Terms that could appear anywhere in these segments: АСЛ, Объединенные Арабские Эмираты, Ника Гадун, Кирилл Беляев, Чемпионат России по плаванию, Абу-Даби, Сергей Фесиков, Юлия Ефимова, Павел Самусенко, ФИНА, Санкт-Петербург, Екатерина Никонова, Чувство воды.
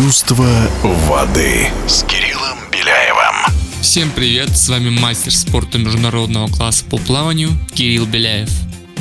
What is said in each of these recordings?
Чувство воды с Кириллом Беляевым. Всем привет, с вами мастер спорта международного класса по плаванию Кирилл Беляев.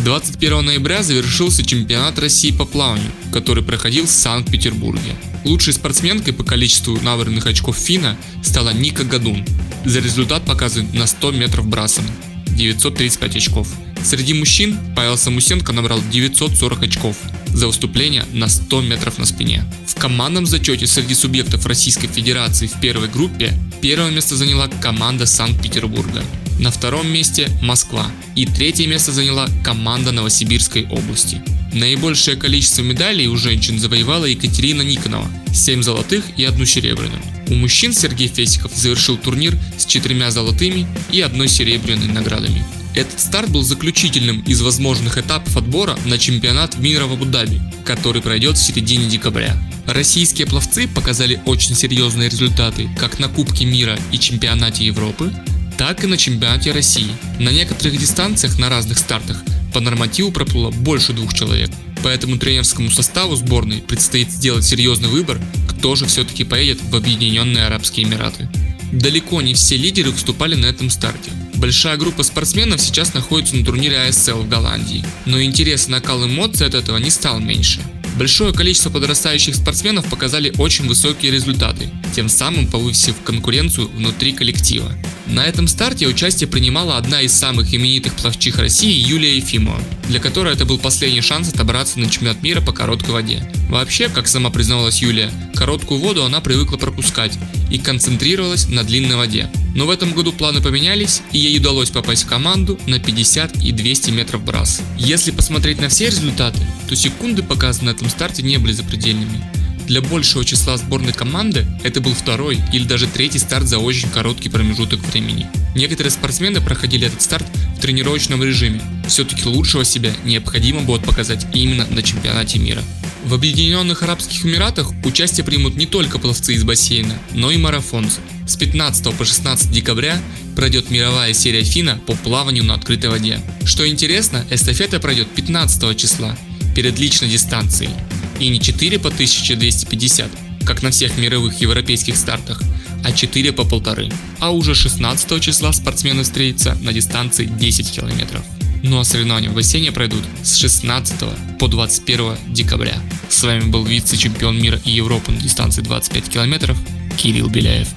21 ноября завершился чемпионат России по плаванию, который проходил в Санкт-Петербурге. Лучшей спортсменкой по количеству набранных очков ФИНА стала Ника Гадун. За результат показывают на 100 метров брасом 935 очков. Среди мужчин Павел Самусенко набрал 940 очков за выступление на 100 метров на спине. В командном зачете среди субъектов Российской Федерации в первой группе первое место заняла команда Санкт-Петербурга, на втором месте Москва и третье место заняла команда Новосибирской области. Наибольшее количество медалей у женщин завоевала Екатерина Никонова – 7 золотых и 1 серебряную. У мужчин Сергей Фесиков завершил турнир с 4 золотыми и 1 серебряной наградами. Этот старт был заключительным из возможных этапов отбора на чемпионат мира в Абу-Даби, который пройдет в середине декабря. Российские пловцы показали очень серьезные результаты как на Кубке мира и чемпионате Европы, так и на чемпионате России. На некоторых дистанциях на разных стартах по нормативу проплыло больше 2 человек, поэтому тренерскому составу сборной предстоит сделать серьезный выбор, кто же все-таки поедет в Объединенные Арабские Эмираты. Далеко не все лидеры выступали на этом старте. Большая группа спортсменов сейчас находится на турнире АСЛ в Голландии, но интерес и накал эмоций от этого не стал меньше. Большое количество подрастающих спортсменов показали очень высокие результаты, тем самым повысив конкуренцию внутри коллектива. На этом старте участие принимала одна из самых именитых пловчих России Юлия Ефимова, для которой это был последний шанс отобраться на чемпионат мира по короткой воде. Вообще, как сама призналась Юлия, короткую воду она привыкла пропускать и концентрировалась на длинной воде. Но в этом году планы поменялись, и ей удалось попасть в команду на 50 и 200 метров брас. Если посмотреть на все результаты, то секунды, показанные на этом старте, не были запредельными. Для большего числа сборной команды это был 2-й или даже 3-й старт за очень короткий промежуток времени. Некоторые спортсмены проходили этот старт в тренировочном режиме. Все-таки лучшего себя необходимо будет показать именно на чемпионате мира. В Объединенных Арабских Эмиратах участие примут не только пловцы из бассейна, но и марафонцы. С 15 по 16 декабря пройдет мировая серия ФИНА по плаванию на открытой воде. Что интересно, эстафета пройдет 15 числа перед личной дистанцией. И не 4 по 1250, как на всех мировых европейских стартах, а 4 по 1,5. А уже 16 числа спортсмены встретятся на дистанции 10 километров. Ну а соревнования в бассейне пройдут с 16 по 21 декабря. С вами был вице-чемпион мира и Европы на дистанции 25 километров Кирилл Беляев.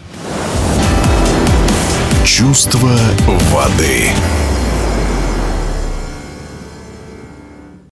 Чувство воды.